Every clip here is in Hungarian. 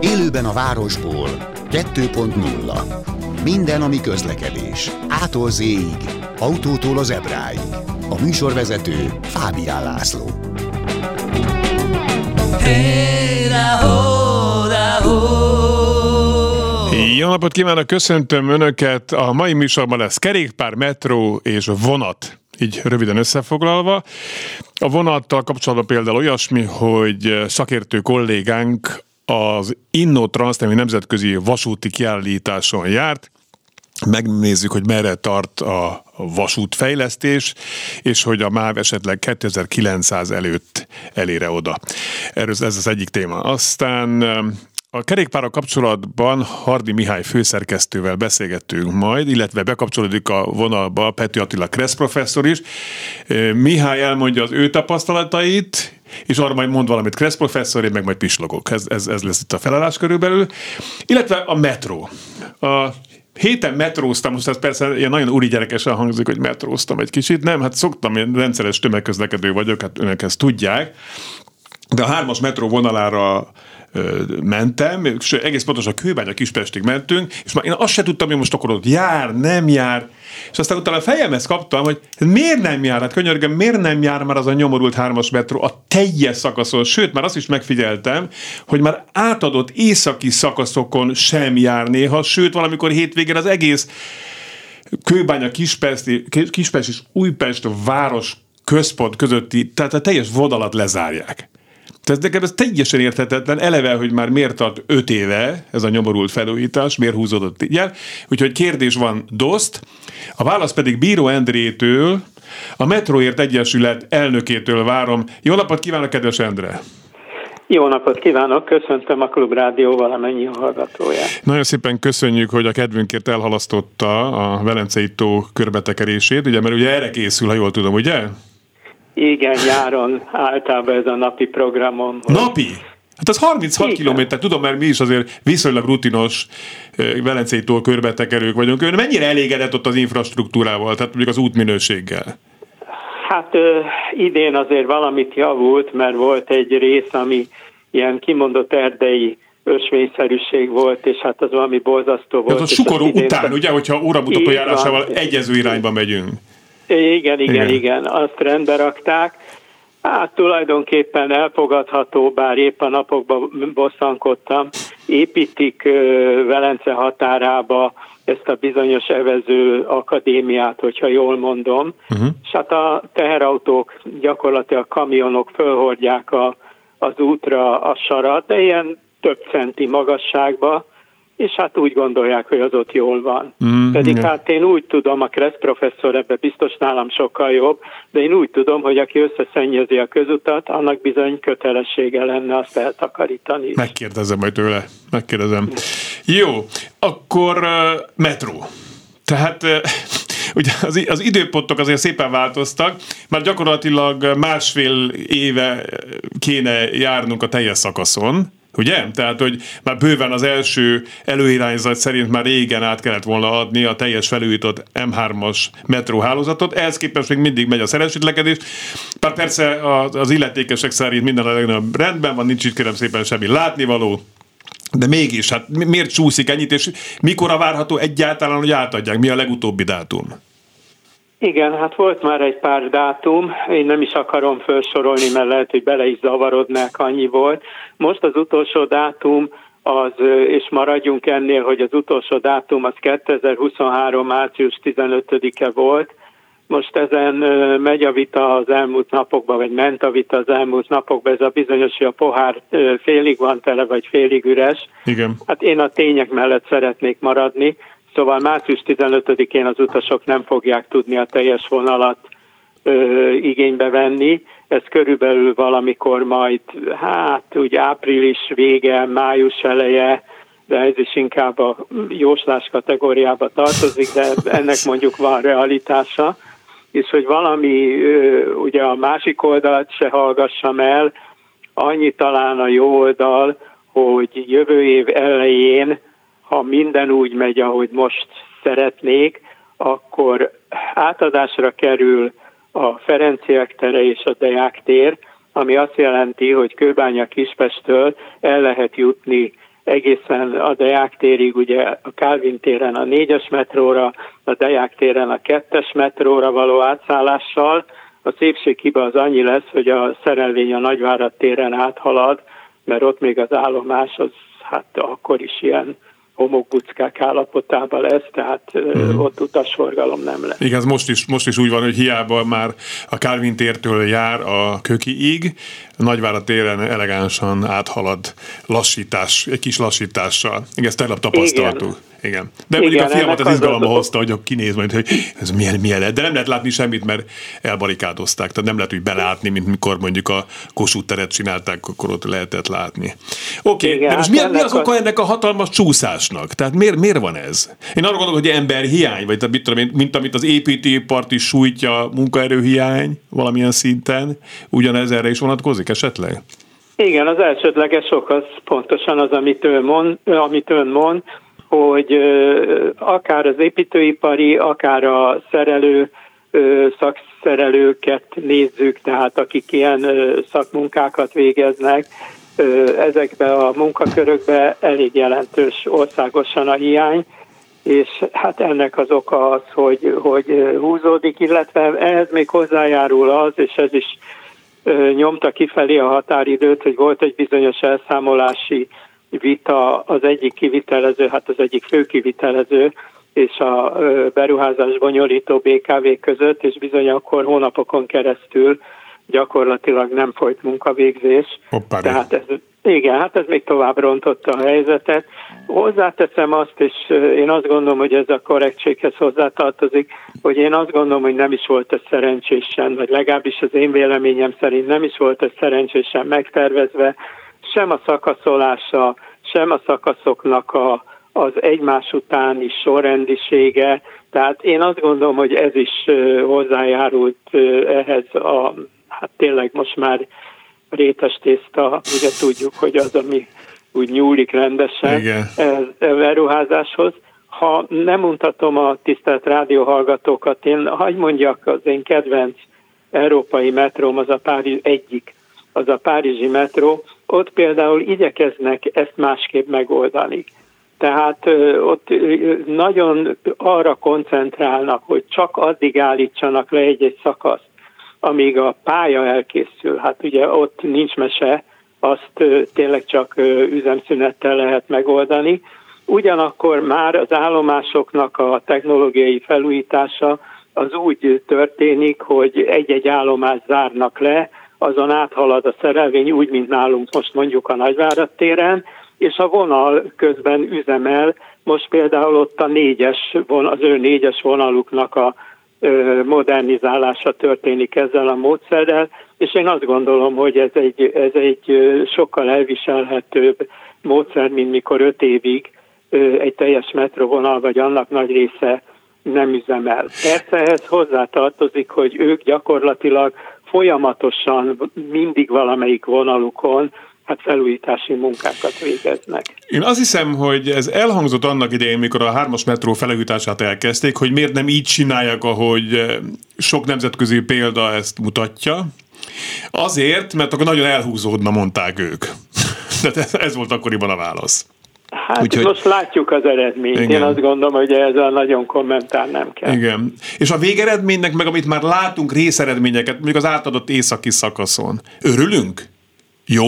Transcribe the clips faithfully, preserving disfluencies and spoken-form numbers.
Élőben a városból kettő pont nulla. Minden, ami közlekedés. Ától Z-ig, autótól az ebráig. A műsorvezető Fabiálláslo. Hey, da, ho, da, ho. Jó napot kívánok, köszöntöm Önöket! A mai műsorban lesz kerékpár, metró és vonat, így röviden összefoglalva. A vonattal kapcsolatban például olyasmi, hogy szakértő kollégánk az Inno Trans nevű nemzetközi vasúti kiállításon járt. Megnézzük, hogy merre tart a vasútfejlesztés, és hogy a MÁV esetleg kétezer-kilencszáz előtt elére oda. Erről ez az egyik téma. Aztán... A kerékpárral kapcsolatban Hardy Mihály főszerkesztővel beszélgetünk majd, illetve bekapcsolódik a vonalba Pető Attila kreszprofesszor is. Mihály elmondja az ő tapasztalatait, és arra majd mond valamit kreszprofesszor, én meg majd pislogok. Ez, ez, ez lesz itt a felállás körülbelül. Illetve a metró. A héten metróztam, most ez persze ilyen nagyon úri gyerekesen hangzik, hogy metróztam egy kicsit. Nem, hát szoktam, én rendszeres tömegközlekedő vagyok, hát önök ezt tudják. De a hármas metró vonalára mentem, és egész pontosan Kőbánya-Kispestig mentünk, és már én azt se tudtam, hogy most akkor ott jár, nem jár, és aztán utána a fejemhez kaptam, hogy miért nem jár, hát könyörgöm, miért nem jár már az a nyomorult hármas metró a teljes szakaszon, sőt, már azt is megfigyeltem, hogy már átadott északi szakaszokon sem jár néha, sőt, valamikor hétvégén az egész Kőbánya-Kispest Kispest és Újpest város központ közötti, tehát a teljes vonalat lezárják. Tehát nekem ez teljesen érthetetlen, eleve, hogy már miért tart öt éve ez a nyomorult felújítás, miért húzódott így el. Úgyhogy kérdés van doszt, a válasz pedig Bíró Endrétől, a Metroért Egyesület elnökétől várom. Jó napot kívánok, kedves Endre! Jó napot kívánok, köszöntöm a Klubrádió valamennyi hallgatóját. Nagyon szépen köszönjük, hogy a kedvünkért elhalasztotta a Velencei Tó körbetekerését, ugye, mert ugye erre készül, ha jól tudom, ugye? Igen, nyáron általában ez a napi programom. Napi? Hát az harminchat kilométer, tudom, mert mi is azért viszonylag rutinos Velencei Tó körbetekerők vagyunk. Ön mennyire elégedett ott az infrastruktúrával, tehát mondjuk az útminőséggel? Hát ö, idén azért valamit javult, mert volt egy rész, ami ilyen kimondott erdei ösvényszerűség volt, és hát az valami borzasztó volt. Ez a sukorú után, idén... ugye, hogyha óramutató járásával egyező irányba megyünk. Igen, igen, igen, igen, azt rendbe rakták. Hát tulajdonképpen elfogadható, bár épp a napokban bosszankodtam, építik Velence határába ezt a bizonyos evező akadémiát, hogyha jól mondom, uh-huh. És hát a teherautók, gyakorlatilag kamionok fölhordják a, az útra a sarat, de ilyen több centi magasságba, és hát úgy gondolják, hogy az ott jól van. Mm, Pedig yeah. hát én úgy tudom, a kreszprofesszor ebben biztos nálam sokkal jobb, de én úgy tudom, hogy aki összeszennyezi a közutat, annak bizony kötelessége lenne azt eltakarítani. Megkérdezem majd tőle, megkérdezem. Jó, akkor uh, metró. Tehát... Uh, Ugye az, az időpontok azért szépen változtak, már gyakorlatilag másfél éve kéne járnunk a teljes szakaszon, ugye? Tehát, hogy már bőven az első előirányzat szerint már régen át kellett volna adni a teljes felújított em hármas metróhálózatot, ehhez képest még mindig megy a szeresítlekedés, bár persze az, az illetékesek szerint minden a legnagyobb rendben van, nincs itt kérem szépen semmi látnivaló, de mégis, hát miért csúszik ennyit, és mikor várható egyáltalán, hogy átadják? Mi a legutóbbi dátum? Igen, hát volt már egy pár dátum, én nem is akarom felsorolni, mert lehet, hogy bele is zavarodnák, annyi volt. Most az utolsó dátum, az, és maradjunk ennél, hogy az utolsó dátum az kétezer-huszonhárom. március tizenötödike volt. Most ezen megy a vita az elmúlt napokban, vagy ment a vita az elmúlt napokban, ez a bizonyos, hogy a pohár félig van tele, vagy félig üres. Igen. Hát én a tények mellett szeretnék maradni, szóval március tizenötödikén az utasok nem fogják tudni a teljes vonalat ö, igénybe venni. Ez körülbelül valamikor majd, hát úgy április vége, május eleje, de ez is inkább a jóslás kategóriába tartozik, de ennek mondjuk van realitása. És hogy valami, ö, ugye a másik oldalt se hallgassam el, annyi talán a jó oldal, hogy jövő év elején, ha minden úgy megy, ahogy most szeretnék, akkor átadásra kerül a Ferenciek tere és a Deák tér, ami azt jelenti, hogy Kőbánya-Kispesttől el lehet jutni egészen a Deák térig, ugye a Kálvin téren a négyes metróra, a Deák téren a kettes metróra való átszállással. A szépséghiba az annyi lesz, hogy a szerelvény a Nagyvárad téren áthalad, mert ott még az állomás az hát akkor is ilyen homokbuckák állapotában lesz, tehát mm. ott utasforgalom nem lesz. Igen, most is, most is úgy van, hogy hiába már a Kálvin tértől jár a Kökiig, a Nagyvárad téren elegánsan áthalad lassítás, egy kis lassítással. Igen, ezt tegnap tapasztaltuk. Igen. Igen. De mondjuk a fiamat az izgalomba hozta, hogy kinéz majd, hogy ez milyen, milyen lett. De nem lehet látni semmit, mert elbarikádozták. Tehát nem lehet úgy belátni, mint mikor mondjuk a Kossuth teret csinálták, akkor ott lehetett látni. Oké, okay. De most mi, mi az oka az... ennek a hatalmas csúszásnak? Tehát miért, miért van ez? Én arra gondolok, hogy emberhiány, vagy mit tudom, mint amit az építőipart is sújtja, munkaerőhiány valamilyen szinten, ugyanez erre is vonatkozik esetleg? Igen, az elsődleges ok az pontosan az, amit ön mond, amit ön mond, hogy akár az építőipari, akár a szerelő, szakszerelőket nézzük, tehát akik ilyen szakmunkákat végeznek, ezekbe a munkakörökbe elég jelentős országosan a hiány, és hát ennek az oka az, hogy, hogy húzódik, illetve ehhez még hozzájárul az, és ez is nyomta kifelé a határidőt, hogy volt egy bizonyos elszámolási vita, az egyik kivitelező, hát az egyik fő kivitelező és a beruházás bonyolító bé ká vé között, és bizony akkor hónapokon keresztül gyakorlatilag nem folyt munkavégzés. Hoppá, tehát ez, igen, hát ez még tovább rontotta a helyzetet. Hozzáteszem azt, és én azt gondolom, hogy ez a korrektséghez hozzátartozik, hogy én azt gondolom, hogy nem is volt ez szerencsésen, vagy legalábbis az én véleményem szerint nem is volt ez szerencsésen megtervezve, sem a szakaszolása, sem a szakaszoknak a, az egymás utáni sorrendisége. Tehát én azt gondolom, hogy ez is hozzájárult ehhez a, hát tényleg most már rétes tészta, ugye tudjuk, hogy az, ami úgy nyúlik rendesen beruházáshoz. Ha nem mutatom a tisztelt rádió hallgatókat, én hagy mondjak, az én kedvenc európai metróm, az a Páriz egyik, az a párizsi metró, ott például igyekeznek ezt másképp megoldani. Tehát ö, ott ö, nagyon arra koncentrálnak, hogy csak addig állítsanak le egy-egy szakaszt, amíg a pálya elkészül. Hát ugye ott nincs mese, azt ö, tényleg csak ö, üzemszünettel lehet megoldani. Ugyanakkor már az állomásoknak a technológiai felújítása az úgy történik, hogy egy-egy állomást zárnak le, azon áthalad a szerelvény, úgy, mint nálunk most mondjuk a Nagyvárad téren, és a vonal közben üzemel, most például ott a négyes, az ő négyes vonaluknak a modernizálása történik ezzel a módszerrel, és én azt gondolom, hogy ez egy, ez egy sokkal elviselhetőbb módszer, mint mikor öt évig egy teljes metrovonal vagy annak nagy része nem üzemel. Persze ehhez hozzátartozik, hogy ők gyakorlatilag folyamatosan mindig valamelyik vonalukon hát felújítási munkákat végeznek. Én azt hiszem, hogy ez elhangzott annak idején, mikor a hármas metró felújítását elkezdték, hogy miért nem így csinálják, ahogy sok nemzetközi példa ezt mutatja. Azért, mert akkor nagyon elhúzódna, mondták ők. Tehát ez, ez volt akkoriban a válasz. Hát úgyhogy... most látjuk az eredményt. Igen. Én azt gondolom, hogy ezzel nagyon kommentál nem kell. Igen. És a végeredménynek meg, amit már látunk részeredményeket, mondjuk az átadott északi szakaszon. Örülünk? Jó?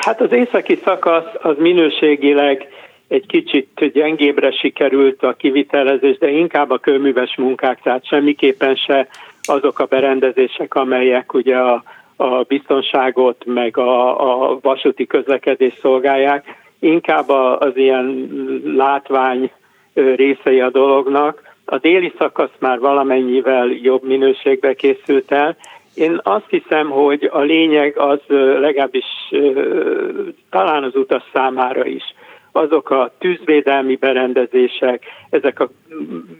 Hát az északi szakasz az minőségileg egy kicsit gyengébbre sikerült a kivitelezés, de inkább a kőműves munkák, tehát semmiképpen se azok a berendezések, amelyek ugye a, a biztonságot meg a, a vasúti közlekedést szolgálják. Inkább az ilyen látvány részei a dolognak. A déli szakasz már valamennyivel jobb minőségbe készült el. Én azt hiszem, hogy a lényeg az legalábbis talán az utas számára is. Azok a tűzvédelmi berendezések, ezek a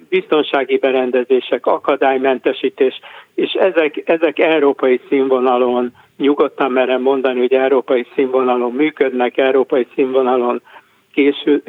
biztonsági berendezések, akadálymentesítés, és ezek, ezek európai színvonalon, nyugodtan merem mondani, hogy európai színvonalon működnek, európai színvonalon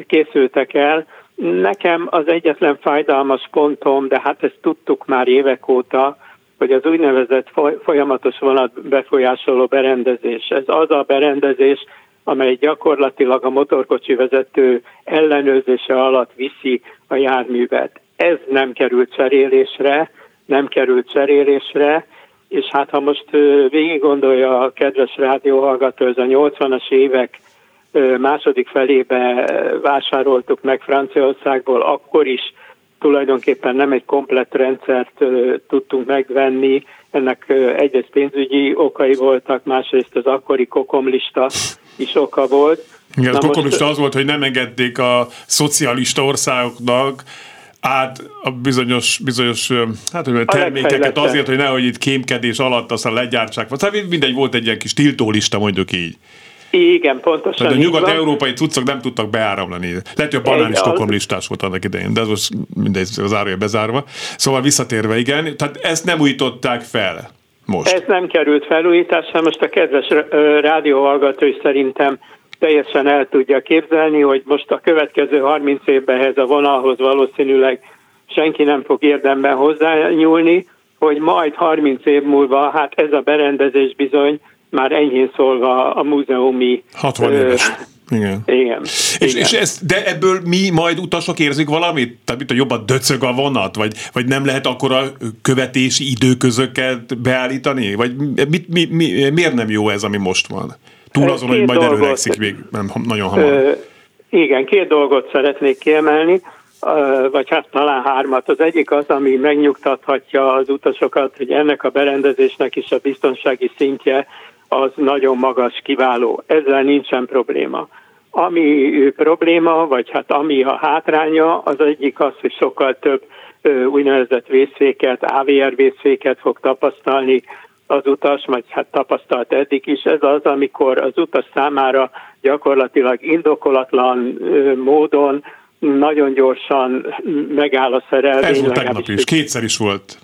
készültek el. Nekem az egyetlen fájdalmas pontom, de hát ezt tudtuk már évek óta, hogy az úgynevezett folyamatos vonat befolyásoló berendezés, ez az a berendezés, amely gyakorlatilag a motorkocsi vezető ellenőrzése alatt viszi a járművet. Ez nem került cserélésre, nem került cserélésre, és hát ha most végig gondolja a kedves rádióhallgató, ez a nyolcvanas évek második felébe vásároltuk meg Franciaországból, akkor is tulajdonképpen nem egy komplett rendszert tudtunk megvenni, ennek egyrészt pénzügyi okai voltak, másrészt az akkori kokomlista is oka volt. Igen, a kokomlista most... az volt, hogy nem engedték a szocialista országoknak át a bizonyos, bizonyos hát, hogy termékeket azért, hogy nehogy itt kémkedés alatt aztán legyártsák. Tehát mindegy, volt egy ilyen kis tiltólista, mondjuk így. Igen, pontosan. De a nyugat-európai cuccok nem tudtak beáramlani. Lehet, hogy a banán is kokomlistás volt annak idején, de ez most mindegy, az árja bezárva. Szóval visszatérve, igen, tehát ezt nem újították fel most. Ez nem került felújításra, most a kedves rádióhallgató is szerintem teljesen el tudja képzelni, hogy most a következő harminc évben ehhez a vonalhoz valószínűleg senki nem fog érdemben hozzányúlni, hogy majd harminc év múlva, hát ez a berendezés bizony, már enyhén szólva a múzeumi... hatvan éves. Ö... Igen. Igen. És, Igen. És ez, de ebből mi majd utasok érzik valamit? Tehát mit, hogy jobban döcög a vonat? Vagy, vagy nem lehet akkora követési időközöket beállítani? Vagy mi, mi, mi, miért nem jó ez, ami most van? Túl azon, két hogy majd dolgot, előrekszik még nagyon hamar. Ö, igen, két dolgot szeretnék kiemelni, ö, vagy hát talán hármat. Az egyik az, ami megnyugtathatja az utasokat, hogy ennek a berendezésnek is a biztonsági szintje az nagyon magas, kiváló. Ezzel nincsen probléma. Ami probléma, vagy hát ami a hátránya, az egyik az, hogy sokkal több ö, úgynevezett vészféket, á vé er vészféket fog tapasztalni az utas, vagy hát tapasztalt eddig is. Ez az, amikor az utas számára gyakorlatilag indokolatlan ö, módon nagyon gyorsan megáll a szerelvény. Ez volt tegnap is, kétszer is volt.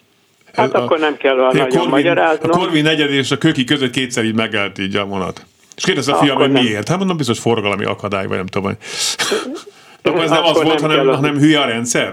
Hát a, akkor nem kell a nagyon Corvin, magyaráznom. A Corvin negyed és a Köki között kétszer így megállt így a vonat. És kérdezte a fiam, hogy miért? Hát mondom, biztos forgalmi akadály, vagy nem tudom. Akkor ez nem az volt, hanem, hanem hülye a rendszer?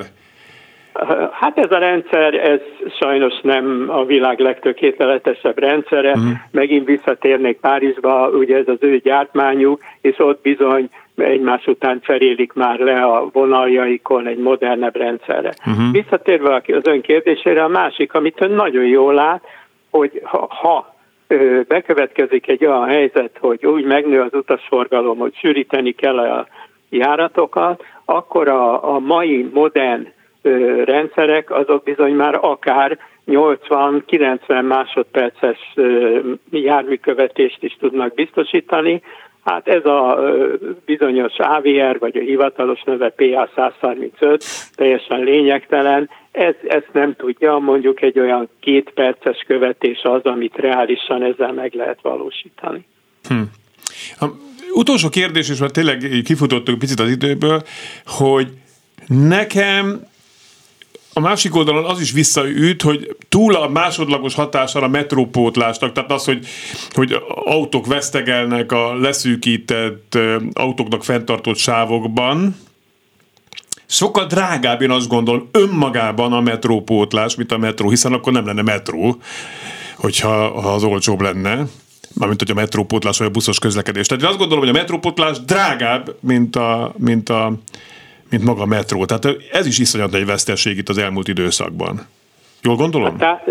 Hát ez a rendszer, ez sajnos nem a világ legtökéletesebb rendszere. Mm. Megint visszatérnék Párizsba, ugye ez az ő gyártmányú, és ott bizony egymás után cserélik már le a vonaljaikon egy modernebb rendszerre. Uh-huh. Visszatérve az ön kérdésére, a másik, amit ön nagyon jól lát, hogy ha, ha ö, bekövetkezik egy olyan helyzet, hogy úgy megnő az utasforgalom, hogy sűríteni kell a járatokat, akkor a, a mai modern ö, rendszerek azok bizony már akár nyolcvan-kilencven másodperces ö, járműkövetést is tudnak biztosítani. Hát ez a bizonyos á vé er, vagy a hivatalos neve P H száz harmincöt, teljesen lényegtelen. Ez, ezt nem tudja, mondjuk egy olyan két perces követés az, amit reálisan ezzel meg lehet valósítani. Hm. A utolsó kérdés, és már tényleg kifutottuk picit az időből, hogy nekem a másik oldalon az is visszaüt, hogy túl a másodlagos hatására a metrópótlásnak, tehát az, hogy, hogy autók vesztegelnek a leszűkített autóknak fenntartott sávokban, sokkal drágább, én azt gondolom, önmagában a metrópótlás, mint a metró, hiszen akkor nem lenne metró, hogyha ha az olcsóbb lenne, mármint hogy a metrópótlás vagy a buszos közlekedés. Tehát én azt gondolom, hogy a metrópótlás drágább, mint a... Mint a mint maga a metró. Tehát ez is iszonyat egy veszteség itt az elmúlt időszakban. Jól gondolom? Tá-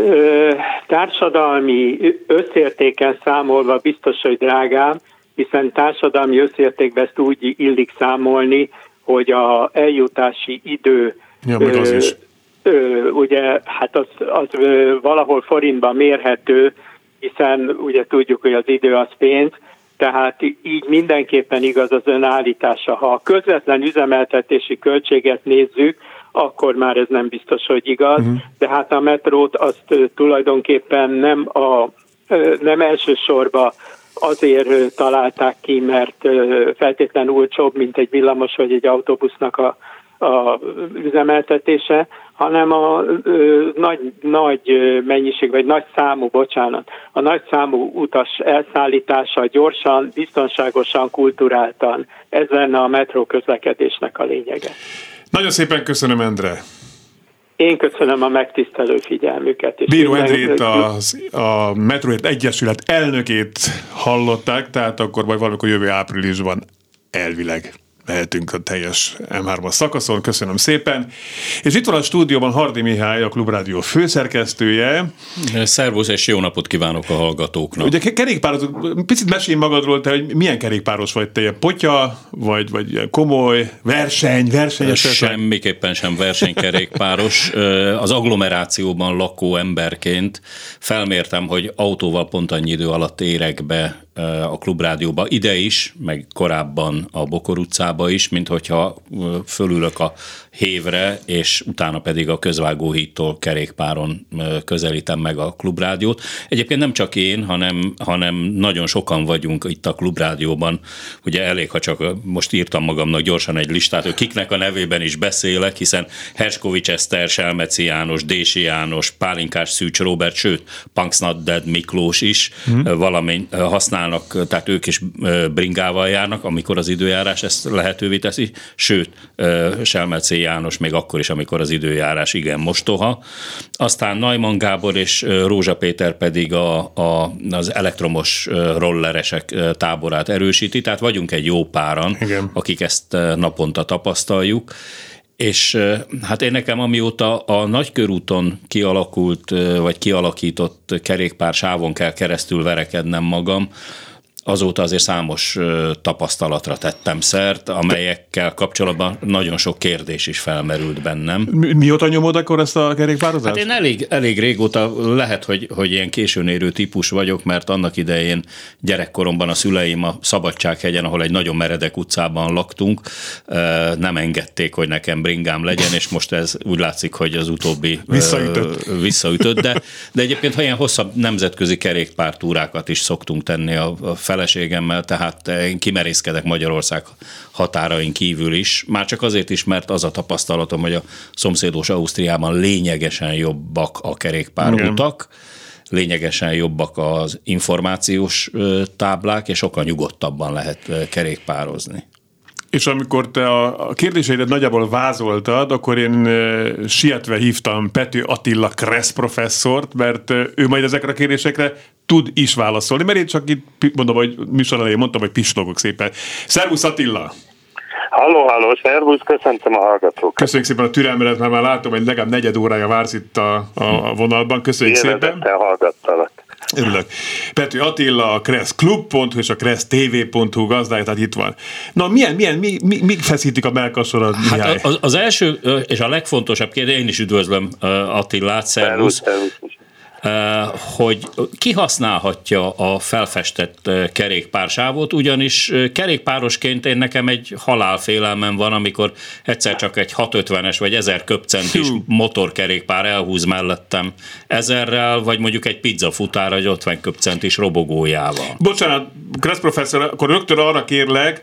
társadalmi összértéken számolva biztos, hogy drágább, hiszen társadalmi összértékben ezt úgy illik számolni, hogy a eljutási idő ja, ö- az is. Ö- ugye hát az, az ö- valahol forintban mérhető, hiszen ugye tudjuk, hogy az idő az pénz. Tehát így mindenképpen igaz az önállítása. Ha a közvetlen üzemeltetési költséget nézzük, akkor már ez nem biztos, hogy igaz. Uh-huh. De hát a metrót azt tulajdonképpen nem, a, nem elsősorban azért találták ki, mert feltétlenül olcsóbb, mint egy villamos vagy egy autóbusznak a, a üzemeltetése, hanem a ö, nagy, nagy mennyiség, vagy nagy számú, bocsánat, a nagy számú utas elszállítása gyorsan, biztonságosan, kulturáltan. Ez lenne a metró közlekedésnek a lényege. Nagyon szépen köszönöm, Endre! Én köszönöm a megtisztelő figyelmüket. És Bíró Endrét, az, a Metroért Egyesület elnökét hallották, tehát akkor majd valamikor jövő áprilisban elvileg lehetünk a teljes em hármas szakaszon. Köszönöm szépen. És itt van a stúdióban Hardy Mihály, a Klubrádió főszerkesztője. Szervusz, és jó napot kívánok a hallgatóknak. Ugye kerékpáros, picit mesélj magadról, te, hogy milyen kerékpáros vagy te, potya, vagy, vagy komoly, verseny, verseny. Semmiképpen sem versenykerékpáros. Az agglomerációban lakó emberként felmértem, hogy autóval pont annyi idő alatt érek be a Klubrádióba, ide is, meg korábban a Bokor utcába is, mint hogyha fölülök a hévre, és utána pedig a Közvágóhídtól kerékpáron közelítem meg a Klubrádiót. Egyébként nem csak én, hanem, hanem nagyon sokan vagyunk itt a Klubrádióban. Ugye elég, ha csak most írtam magamnak gyorsan egy listát, hogy kiknek a nevében is beszélek, hiszen Herskovics Eszter, Selmeci János, Dési János, Pálinkás Szűcs Robert, sőt, Punk's Not Dead Miklós is hmm. valamint használ tehát ők is bringával járnak, amikor az időjárás ezt lehetővé teszi, sőt, Selmeci János még akkor is, amikor az időjárás igen mostoha. Aztán Najman Gábor és Rózsa Péter pedig a, a, az elektromos rolleresek táborát erősíti, tehát vagyunk egy jó páran, igen, akik ezt naponta tapasztaljuk. És hát én nekem, amióta a Nagykörúton kialakult, vagy kialakított kerékpársávon kell keresztül verekednem magam, azóta azért számos tapasztalatra tettem szert, amelyekkel kapcsolatban nagyon sok kérdés is felmerült bennem. Mi, mióta nyomod akkor ezt a kerékpározást? Hát én elég, elég régóta, lehet, hogy, hogy ilyen későn érő típus vagyok, mert annak idején gyerekkoromban a szüleim a Szabadsághegyen, ahol egy nagyon meredek utcában laktunk, nem engedték, hogy nekem bringám legyen, és most ez úgy látszik, hogy az utóbbi visszaütött, visszaütött de, de egyébként ha ilyen hosszabb nemzetközi kerékpártúrákat is szoktunk tenni a, a feleségemmel, tehát én kimerészkedek Magyarország határain kívül is. Már csak azért is, mert az a tapasztalatom, hogy a szomszédos Ausztriában lényegesen jobbak a kerékpárutak, lényegesen jobbak az információs táblák, és sokkal nyugodtabban lehet kerékpározni. És amikor te a kérdéseidet nagyjából vázoltad, akkor én sietve hívtam Pető Attila kreszprofesszort, mert ő majd ezekre a kérdésekre tud is válaszolni, mert én csak itt mondom, hogy műsor elején mondtam, hogy pislogok szépen. Szervusz Attila! Halló, halló, szervusz, köszöntöm a hallgatókat. Köszönjük szépen a türelmedet, mert már látom, hogy legalább negyed órája vársz itt a, a vonalban. Köszönjük szépen. Évezettel hallgattalak. Örülök. Pető Attila, a kreszklub pont hu és a kresztv pont hu gazdája, tehát itt van. Na, milyen, milyen, mi, mi, mi feszítik a mellkasorat, Mihály? Hát az, az első és a legfontosabb kérdés, én is üdvözlöm Attilát, szervusz. Szervusz, szervusz. Hogy kihasználhatja a felfestett kerékpársávot, ugyanis kerékpárosként én nekem egy halálfélelmem van, amikor egyszer csak egy hatszázötvenes vagy ezer köbcentis motorkerékpár elhúz mellettem ezerrel, vagy mondjuk egy pizzafutár egy ötven köbcentis robogójával. Bocsánat, kreszprofesszor, akkor rögtön arra kérlek,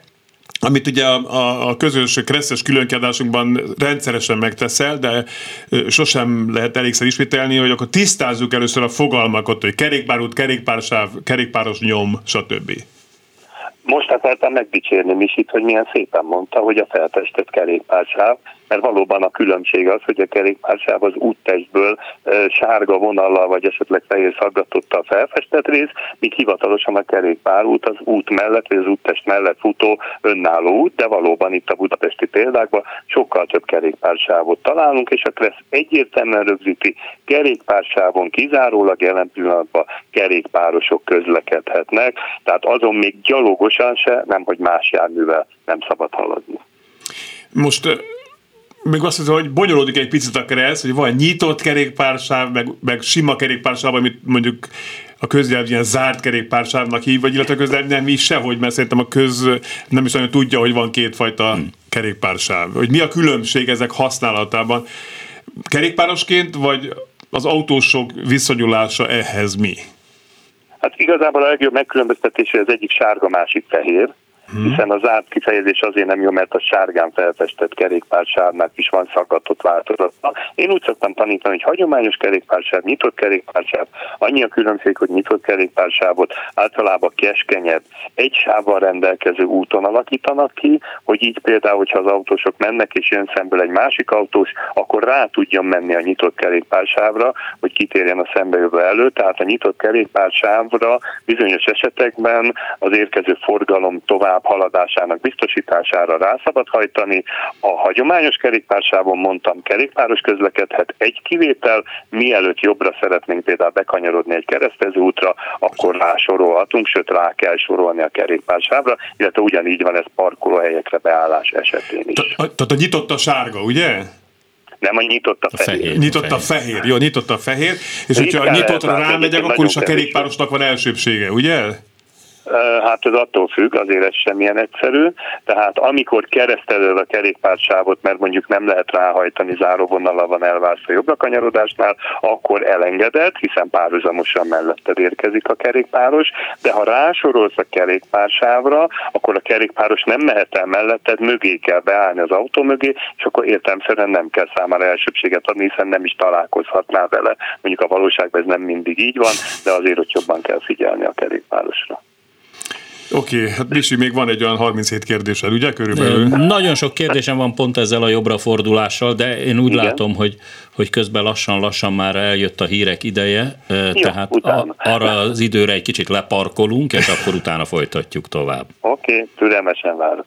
amit ugye a, a közös kresszes különkiadásunkban rendszeresen megteszel, de sosem lehet elégszer ismételni, hogy akkor tisztázzuk először a fogalmakat, hogy kerékpárút, kerékpársáv, kerékpáros nyom, stb. Most akartam megdicsérni Misit, hogy milyen szépen mondta, hogy a felfestett kerékpársáv, mert valóban a különbség az, hogy a kerékpársáv az úttestből e, sárga vonallal, vagy esetleg fehér szaggatottal a felfestett rész, míg hivatalosan a kerékpárút az út mellett, vagy az úttest mellett futó önálló út, de valóban itt a budapesti példákban sokkal több kerékpársávot találunk, és a KRESZ egyértelműen rögzíti, kerékpársávon kizárólag jelen pillanatban kerékpárosok közlekedhetnek, tehát azon még gyalogosan se, nemhogy más járművel nem szabad haladni. Most... még azt hiszem, hogy bonyolódik egy picit a kereszt, hogy van nyitott kerékpársáv, meg, meg sima kerékpársáv, amit mondjuk a köznyelv ilyen zárt kerékpársávnak hív, vagy illetve a köznyelv nem is sehogy, mert szerintem a köz nem is nagyon tudja, hogy van kétfajta hmm. kerékpársáv. Hogy mi a különbség ezek használatában? Kerékpárosként, vagy az autósok viszonyulása ehhez mi? Hát igazából a legjobb megkülönböztetés, hogy az egyik sárga, másik fehér. Hmm. Hiszen az árp kifejezés azért nem jó, mert a sárgán felfestett kerékpársárnak is van szakatott változata. Én úgy szoktam tanítani, hogy hagyományos kerékpársáv, nyitott kerékpársáv, annyi a különbség, hogy nyitott kerékpársávot általában keskenyebb, egy sávval rendelkező úton alakítanak ki, hogy így például, hogyha az autósok mennek és jön szemből egy másik autós, akkor rá tudjon menni a nyitott kerékpársávra, hogy kitérjen a szembejövő előtt, tehát a nyitott kerékpársávra bizonyos esetekben az érkező forgalom tovább haladásának biztosítására rá szabad hajtani. A hagyományos kerékpársávon mondtam, kerékpáros közlekedhet, egy kivétel, mielőtt jobbra szeretnénk például bekanyarodni egy keresztező útra, akkor rásorolhatunk, sőt rá kell sorolni a kerékpársávra, illetve ugyanígy van ez parkolóhelyekre beállás esetén is. Tehát a nyitott a sárga, ugye? Nem, a nyitott a fehér. Nyitott a fehér, jó, nyitott a fehér, és hogyha a nyitottra rámegyek, akkor is a kerékpárosnak van elsőbsége, ugye? Hát ez attól függ, azért ez sem ilyen egyszerű, tehát amikor keresztelőd a kerékpársávot, mert mondjuk nem lehet ráhajtani, záróvonallal van elválszva jobb a kanyarodásnál, akkor elengeded, hiszen párhuzamosan melletted érkezik a kerékpáros, de ha rásorolsz a kerékpársávra, akkor a kerékpáros nem mehet el melletted, mögé kell beállni az autó mögé, és akkor értelemszerűen nem kell számára elsőbséget adni, hiszen nem is találkozhatnál vele. Mondjuk a valóságban ez nem mindig így van, de azért ott jobban kell figyelni a kerékpárosra. Oké, okay, hát Bisi, még van egy olyan harminchét kérdésed, ugye körülbelül? Nagyon sok kérdésem van pont ezzel a jobbra fordulással, de én úgy Igen. látom, hogy, hogy közben lassan-lassan már eljött a hírek ideje, Jó, tehát a, arra az időre egy kicsit leparkolunk, és akkor utána folytatjuk tovább. Oké, okay, türelmesen várok.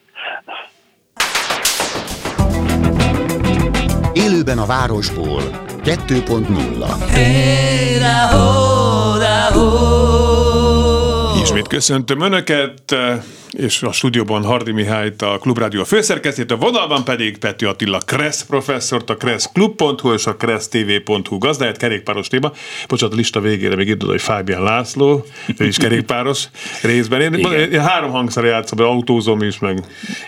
Élőben a városból kettő pont nulla. Hey, da, ho, da, ho. Ismét köszöntöm Önöket, és a stúdióban Hardy Mihályt, a Klubrádió főszerkesztőjét, a vonalban pedig Pető Attila Kreszprofesszort, a kreszklub.hu és a kresztv.hu gazdáját, kerékpáros téma. Bocsánat, a lista végére még időd, hogy Fabiálláslo, ő is kerékpáros részben. Én, én három hangszerre játszom, autózom is, meg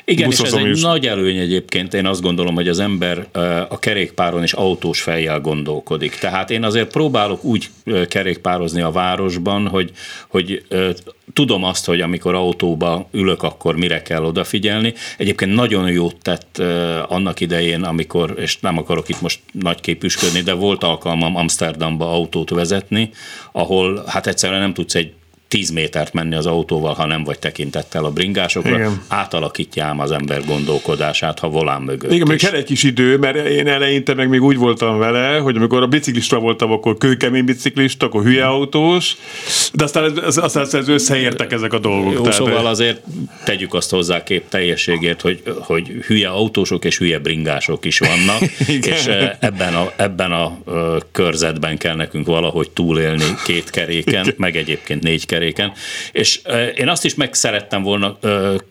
Igen, és ez egy is. Nagy előny egyébként. Én azt gondolom, hogy az ember a kerékpáron és autós fejjel gondolkodik. Tehát én azért próbálok úgy kerékpározni a városban, hogy, hogy tudom azt, hogy amikor autóba ülök, akkor mire kell odafigyelni. Egyébként nagyon jót tett annak idején, amikor, és nem akarok itt most nagyképűsködni, de volt alkalmam Amsterdamba autót vezetni, ahol hát egyszerűen nem tudsz egy tíz métert menni az autóval, ha nem vagy tekintettel a bringásokra. Igen. Átalakítja ám az ember gondolkodását, ha volán mögött. Igen, még kell egy kis idő, mert én eleinte meg még úgy voltam vele, hogy amikor a biciklista voltam, akkor kőkemény biciklista, akkor hülye autós, de aztán, aztán ez összeértek ezek a dolgok. Jó, tehát, szóval azért tegyük azt hozzá kép teljességért, hogy, hogy hülye autósok és hülye bringások is vannak, és ebben a, ebben a körzetben kell nekünk valahogy túlélni két keréken, Igen. meg egyébként négy keréken. És én azt is meg szerettem volna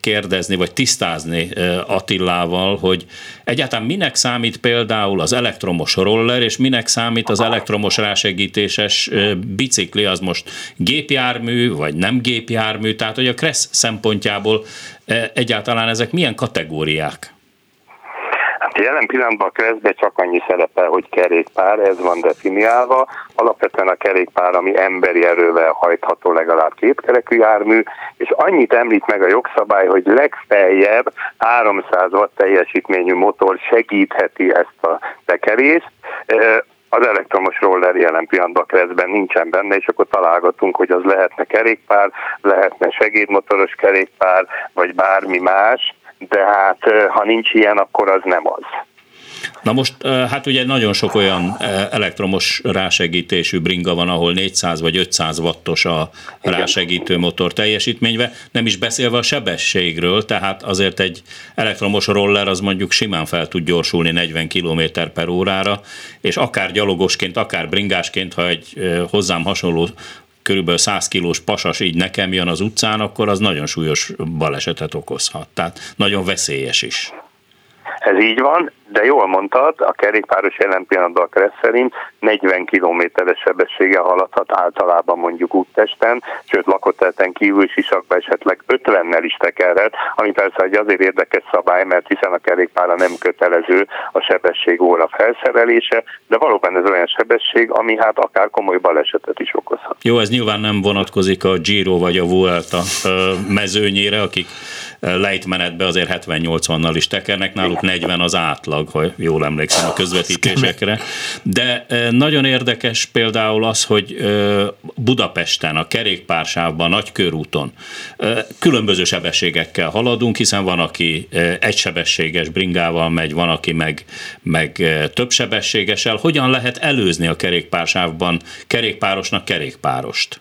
kérdezni, vagy tisztázni Attilával, hogy egyáltalán minek számít például az elektromos roller, és minek számít az elektromos rásegítéses bicikli, az most gépjármű, vagy nem gépjármű, tehát hogy a Kressz szempontjából egyáltalán ezek milyen kategóriák? Jelen pillanatban a Kreszben csak annyi szerepel, hogy kerékpár, ez van definiálva. Alapvetően a kerékpár, ami emberi erővel hajtható, legalább kétkerekű jármű, és annyit említ meg a jogszabály, hogy legfeljebb háromszáz watt teljesítményű motor segítheti ezt a tekerést. Az elektromos roller jelen pillanatban Kreszben nincsen benne, és akkor találgatunk, hogy az lehetne kerékpár, lehetne segédmotoros kerékpár, vagy bármi más. De hát, ha nincs ilyen, akkor az nem az. Na most, hát ugye nagyon sok olyan elektromos rásegítésű bringa van, ahol négyszáz vagy ötszáz wattos a rásegítő motor teljesítményve, nem is beszélve a sebességről, tehát azért egy elektromos roller az mondjuk simán fel tud gyorsulni negyven kilométer per órára, és akár gyalogosként, akár bringásként, ha egy hozzám hasonló körülbelül száz kilós pasas így nekem jön az utcán, akkor az nagyon súlyos balesetet okozhat. Tehát nagyon veszélyes is. Ez így van, de jól mondtad, a kerékpáros jelen pillanatban a Kressz szerint negyven kilométeres sebességgel haladhat általában mondjuk úttesten, sőt lakottelten kívül sisakba esetleg ötvennel is tekerhet, ami persze egy azért érdekes szabály, mert hiszen a kerékpára nem kötelező a sebesség óra felszerelése, de valóban ez olyan sebesség, ami hát akár komoly balesetet is okozhat. Jó, ez nyilván nem vonatkozik a Giro vagy a Vuelta mezőnyére, akik lejtmenetbe azért hetven-nyolcvannal is tekernek, náluk negyven az átlag, ha jól emlékszem a közvetítésekre. De nagyon érdekes például az, hogy Budapesten, a kerékpársávban, a Nagykörúton különböző sebességekkel haladunk, hiszen van, aki egysebességes bringával megy, van, aki meg, meg többsebességesel. Hogyan lehet előzni a kerékpársávban kerékpárosnak kerékpárost?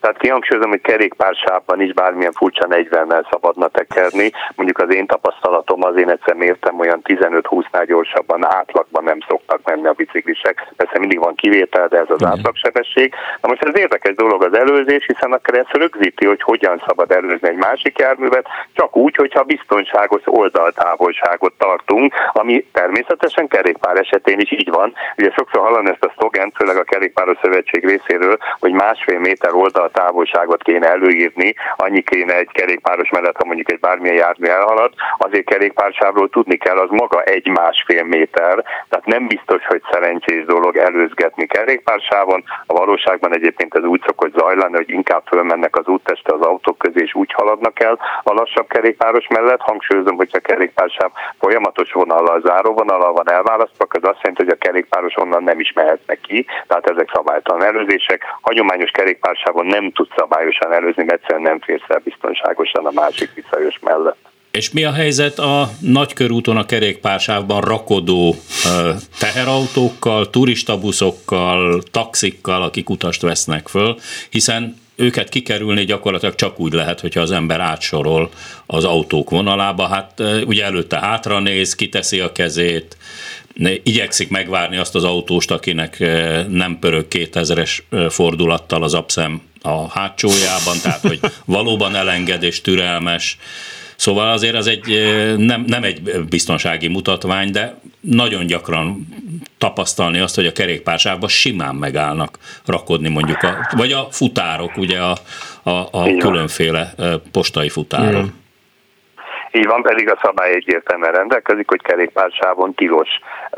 Tehát kihangsúlyozom, hogy kerékpársávban is bármilyen furcsa negyvennel szabadna tekerni. Mondjuk az én tapasztalatom, az én egyszer mértem, olyan tizenöt-húsznál gyorsabban átlagban nem szoktak menni a biciklisek. Persze mindig van kivétel, de ez az átlagsebesség. Na most ez érdekes dolog az előzés, hiszen akkor ezt rögzíti, hogy hogyan szabad előzni egy másik járművet, csak úgy, hogyha biztonságos oldaltávolságot tartunk, ami természetesen kerékpár esetén is így van. Ugye sokszor hallani ezt a szlogent, főleg a Kerékpáros Szövetség részéről, hogy másfél méter oldalt távolságot kéne előírni, annyi kéne egy kerékpáros mellett, ha mondjuk egy bármilyen jármű elhalad, azért kerékpársávról tudni kell, az maga egy másfél méter, tehát nem biztos, hogy szerencsés dolog előzgetni kerékpársávon, a valóságban egyébként ez úgy szokott zajlani, hogy inkább fölmennek az úttestre az autók közé, és úgy haladnak el a lassabb kerékpáros mellett. Hangsúlyozom, hogy a kerékpársáv folyamatos vonallal, záróvonallal van elválasztva, az azt jelenti, hogy a kerékpáros onnan nem is mehetnek ki, tehát ezek szabálytalan előzések. Hagyományos kerékpársávon nem tud szabályosan előzni, mert egyszerűen nem férsz el biztonságosan a másik viszajos mellett. És mi a helyzet a Nagykörúton, a kerékpársávban rakodó teherautókkal, turistabuszokkal, taxikkal, akik utast vesznek föl, hiszen őket kikerülni gyakorlatilag csak úgy lehet, hogyha az ember átsorol az autók vonalába, hát ugye előtte hátra néz, kiteszi a kezét, igyekszik megvárni azt az autóst, akinek nem pörög kétezres fordulattal az abszem a hátsójában, tehát hogy valóban elengedés, türelmes. Szóval azért ez egy, nem, nem egy biztonsági mutatvány, de nagyon gyakran tapasztalni azt, hogy a kerékpársávban simán megállnak rakodni mondjuk, a, vagy a futárok, ugye a, a, a különféle postai futárok. Mm. Így van, pedig a szabály egyértelműen rendelkezik, hogy kerékpársávon tilos.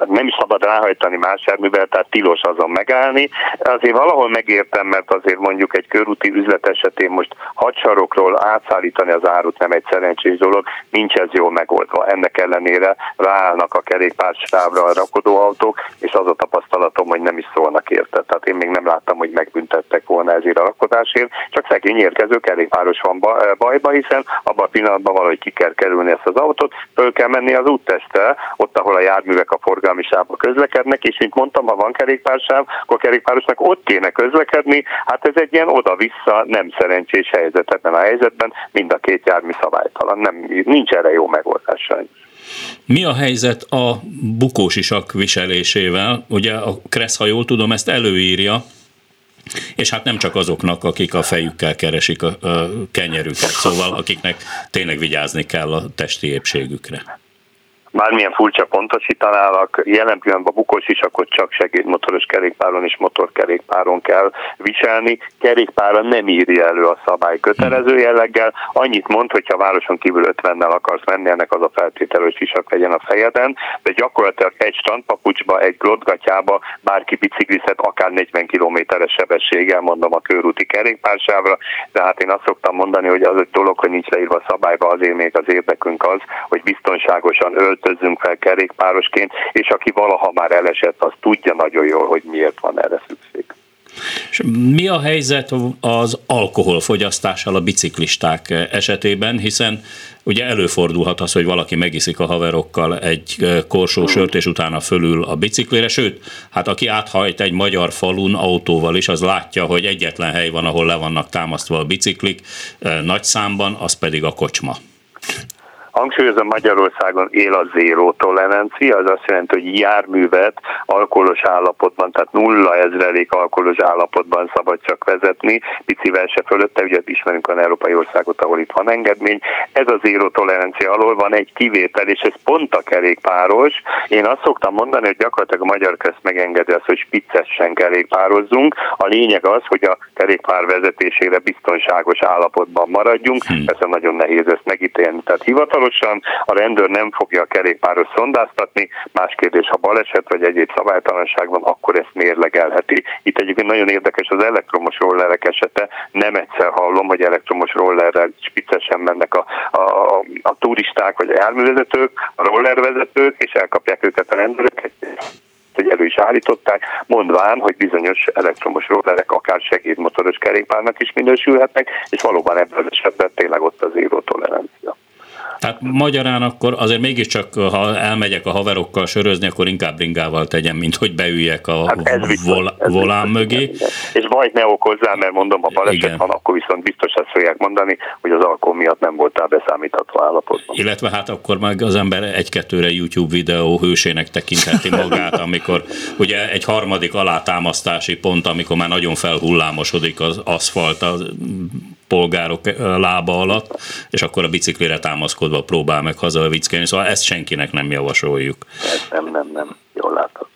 Nem is szabad ráhajtani más járművel, tehát tilos azon megállni. Azért valahol megértem, mert azért mondjuk egy körúti üzlet esetén most hadsarokról átszállítani az árut nem egy szerencsés dolog, nincs ez jól megoldva. Ennek ellenére ráállnak a kerékpársávra a rakodóautók, és az a tapasztalatom, hogy nem is szólnak érte. Tehát én még nem láttam, hogy megbüntettek volna ezért a rakodásért, csak szegény érkező kerékpáros van bajba, hiszen abban a pillanatban valahogy ki kell kerülni ezt az autót, föl kell menni az úttestre, ott, ahol a járművek a forgalmi sávba közlekednek, és mint mondtam, ha van kerékpársáv, akkor a kerékpárosnak ott kéne közlekedni, hát ez egy ilyen oda-vissza nem szerencsés helyzet. Ebben a helyzetben mind a két jármű szabálytalan, nem, nincs erre jó megoldás sajnos. Mi a helyzet a bukósisak viselésével? Ugye a Kresz, ha jól tudom, ezt előírja, és hát nem csak azoknak, akik a fejükkel keresik a kenyerüket, szóval akiknek tényleg vigyázni kell a testi épségükre. Bármilyen furcsa pontosítanálak, jelen pillanatban bukósisakot csak segédmotoros kerékpáron és motorkerékpáron kell viselni. Kerékpára nem írja elő a szabály kötelező jelleggel. Annyit mond, hogyha városon kívül ötvennel akarsz menni, ennek az a feltétel, hogy sisak legyen a fejeden, de gyakorlatilag egy strandpapucsba, egy glotgatyába bárki biciklizhet akár negyven kilométeres sebességgel, mondom, a körúti kerékpársávra, de hát én azt szoktam mondani, hogy az egy dolog, hogy nincs leírva a szabályba, azért még az érdekünk az, hogy biztonságosan ölt tözzünk fel kerékpárosként, és aki valaha már elesett, az tudja nagyon jól, hogy miért van erre szükség. És mi a helyzet az alkoholfogyasztással a biciklisták esetében, hiszen ugye előfordulhat az, hogy valaki megiszik a haverokkal egy korsó sört, és utána fölül a biciklire, sőt, hát aki áthajt egy magyar falun autóval is, az látja, hogy egyetlen hely van, ahol le vannak támasztva a biciklik nagy számban, az pedig a kocsma. Hangsúlyozom, Magyarországon él a zéró tolerancia, az azt jelenti, hogy járművet alkoholos állapotban, tehát nulla ezrelék alkoholos állapotban szabad csak vezetni, picivel se fölötte, ugye ismerünk olyan európai országot, ahol itt van engedmény. Ez a zéró tolerancia alól van egy kivétel, és ez pont a kerékpáros. Én azt szoktam mondani, hogy gyakorlatilag a Magyar Közt megengedi azt, hogy spiccessen kerékpározzunk. A lényeg az, hogy a kerékpár vezetésére biztonságos állapotban maradjunk. Persze nagyon nehéz ezt megítélni, tehát hivatal. hivatalosan, a rendőr nem fogja a kerékpáros szondáztatni, más kérdés, ha baleset vagy egyéb szabálytalanság van, akkor ezt mérlegelheti. Itt egyébként nagyon érdekes az elektromos rollerek esete, nem egyszer hallom, hogy elektromos rollerrel spiccesen mennek a, a, a, a turisták vagy a járművezetők, a rollervezetők, és elkapják őket a rendőrök, hogy elő is állították, mondván, hogy bizonyos elektromos rollerek akár segédmotoros kerékpárnak is minősülhetnek, és valóban ebben az esetben tényleg ott az zéró tolerancia. Tehát magyarán akkor azért mégiscsak, ha elmegyek a haverokkal sörözni, akkor inkább bringával tegyem, mint hogy beüljek a hát vol- volán mögé. Igen. És bajt ne okozzál, mert mondom, ha baleset igen. van, akkor viszont biztos azt fogják mondani, hogy az alkohol miatt nem voltál beszámítható állapotban. Illetve hát akkor meg az ember egy-kettőre YouTube videó hősének tekintheti magát, amikor ugye egy harmadik alátámasztási pont, amikor már nagyon felhullámosodik az aszfalt a polgárok lába alatt, és akkor a biciklire támaszkodva próbál meg haza viccelni. Szóval ezt senkinek nem javasoljuk. Nem, nem, nem. Jól látom.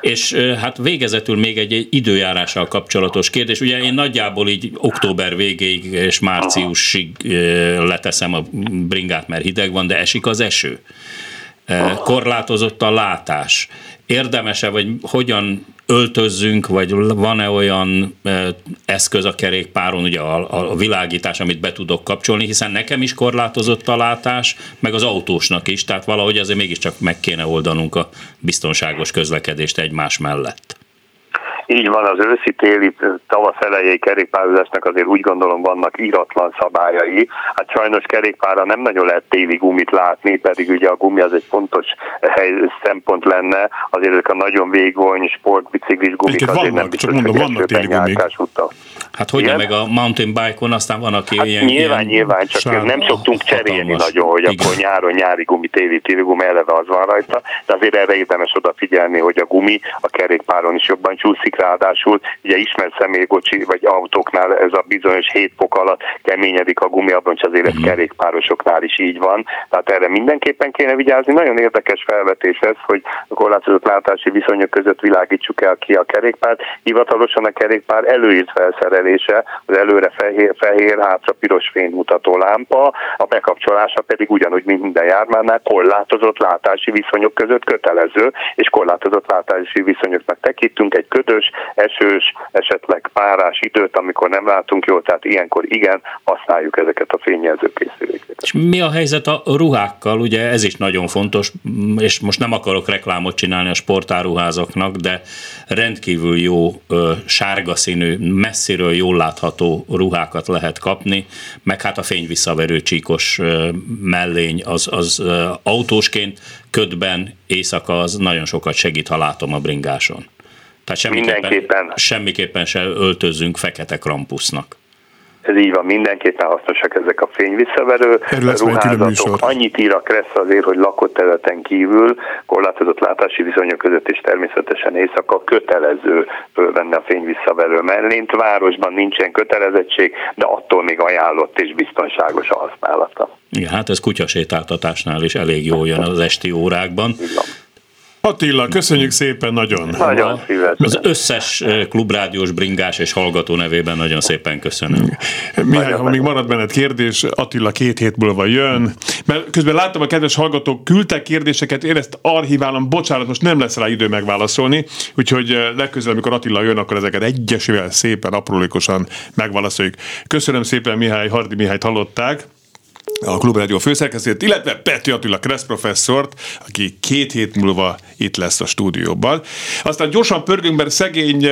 És hát végezetül még egy időjárással kapcsolatos kérdés. Ugye én nagyjából így október végéig és márciusig leteszem a bringát, mert hideg van, de esik az eső. Korlátozott a látás. Érdemes-e, vagy hogyan öltözzünk, vagy van-e olyan eszköz a kerékpáron, ugye a, a világítás, amit be tudok kapcsolni, hiszen nekem is korlátozott a látás, meg az autósnak is, tehát valahogy azért mégiscsak meg kéne oldanunk a biztonságos közlekedést egymás mellett. Így van, az őszi-téli tavasz elejei kerékpározásnak azért úgy gondolom vannak íratlan szabályai. Hát sajnos kerékpárra nem nagyon lehet téli gumit látni, pedig ugye a gumi az egy fontos hely, szempont lenne. Azért ezek a nagyon vékony sportbiciklis gumik azért vannak, nem biztos, mondom, hogy vannak téli gumik. Hát hogyne meg a mountain bike-on, aztán van, aki hát ilyen... Nyilván, ilyen nyilván, csak sár... nem szoktunk cserélni hatalmas. Nagyon, hogy igen. Akkor nyáron nyári gumi, téli téli gumi, eleve az van rajta, de azért erre érdemes odafigyelni, hogy a gumi a kerékpáron is jobban csúszik. Ráadásul ugye ismert személygocsi vagy autóknál ez a bizonyos hét fok alatt keményedik a gumi, abban csak azért ez kerékpárosoknál is így van. Tehát erre mindenképpen kéne vigyázni. Nagyon érdekes felvetés ez, hogy a korlátozott látási viszonyok között világítsuk el ki a kerékpárt. Hivatalosan a kerékpár előírt felszerelése, az előre fehér, fehér hátra piros fényt mutató lámpa, a bekapcsolása pedig ugyanúgy, mint minden jármánynál korlátozott látási viszonyok között kötelező, és korlátozott látási viszonyoknak tekintünk egy ködös, esős, esetleg párás időt, amikor nem látunk jól, tehát ilyenkor igen, használjuk ezeket a fényjelzőkészülékeket. És mi a helyzet a ruhákkal? Ugye ez is nagyon fontos, és most nem akarok reklámot csinálni a sportáruházaknak, de rendkívül jó sárga színű, messziről jól látható ruhákat lehet kapni, meg hát a fényvisszaverő csíkos mellény az, az autósként, ködben, éjszaka az nagyon sokat segít, ha látom a bringáson. Tehát semmiképpen, mindenképpen. semmiképpen se öltözzünk fekete Krampusznak. Ez így van, mindenképpen hasznosak ezek a fényvisszaverő ruházatok. Annyit ír a Kressz azért, hogy lakott területen kívül korlátozott látási viszonyok között és természetesen éjszaka kötelező fölvenni a fényvisszaverő mellényt. Városban nincsen kötelezettség, de attól még ajánlott és biztonságos a használata. Igen, hát ez kutyasétáltatásnál is elég jól jön az esti órákban. Igen. Attila, köszönjük szépen nagyon. Nagyon szívesen. Az összes klubrádiós bringás és hallgató nevében nagyon szépen köszönöm. Mihály, ha még marad benned kérdés, Attila két hét múlva jön. Mert közben láttam, a kedves hallgatók küldtek kérdéseket, én ezt archiválom, bocsánat, most nem lesz rá idő megválaszolni, úgyhogy legközelebb, amikor Attila jön, akkor ezeket egyesével szépen, aprólékosan megválaszoljuk. Köszönöm szépen, Mihály, Hardy Mihályt hallották, a Klubrádió főszerkesztőjét, illetve Pető Attila Kreszprofesszort, aki két hét múlva itt lesz a stúdióban. Aztán gyorsan pörgünk, mert szegény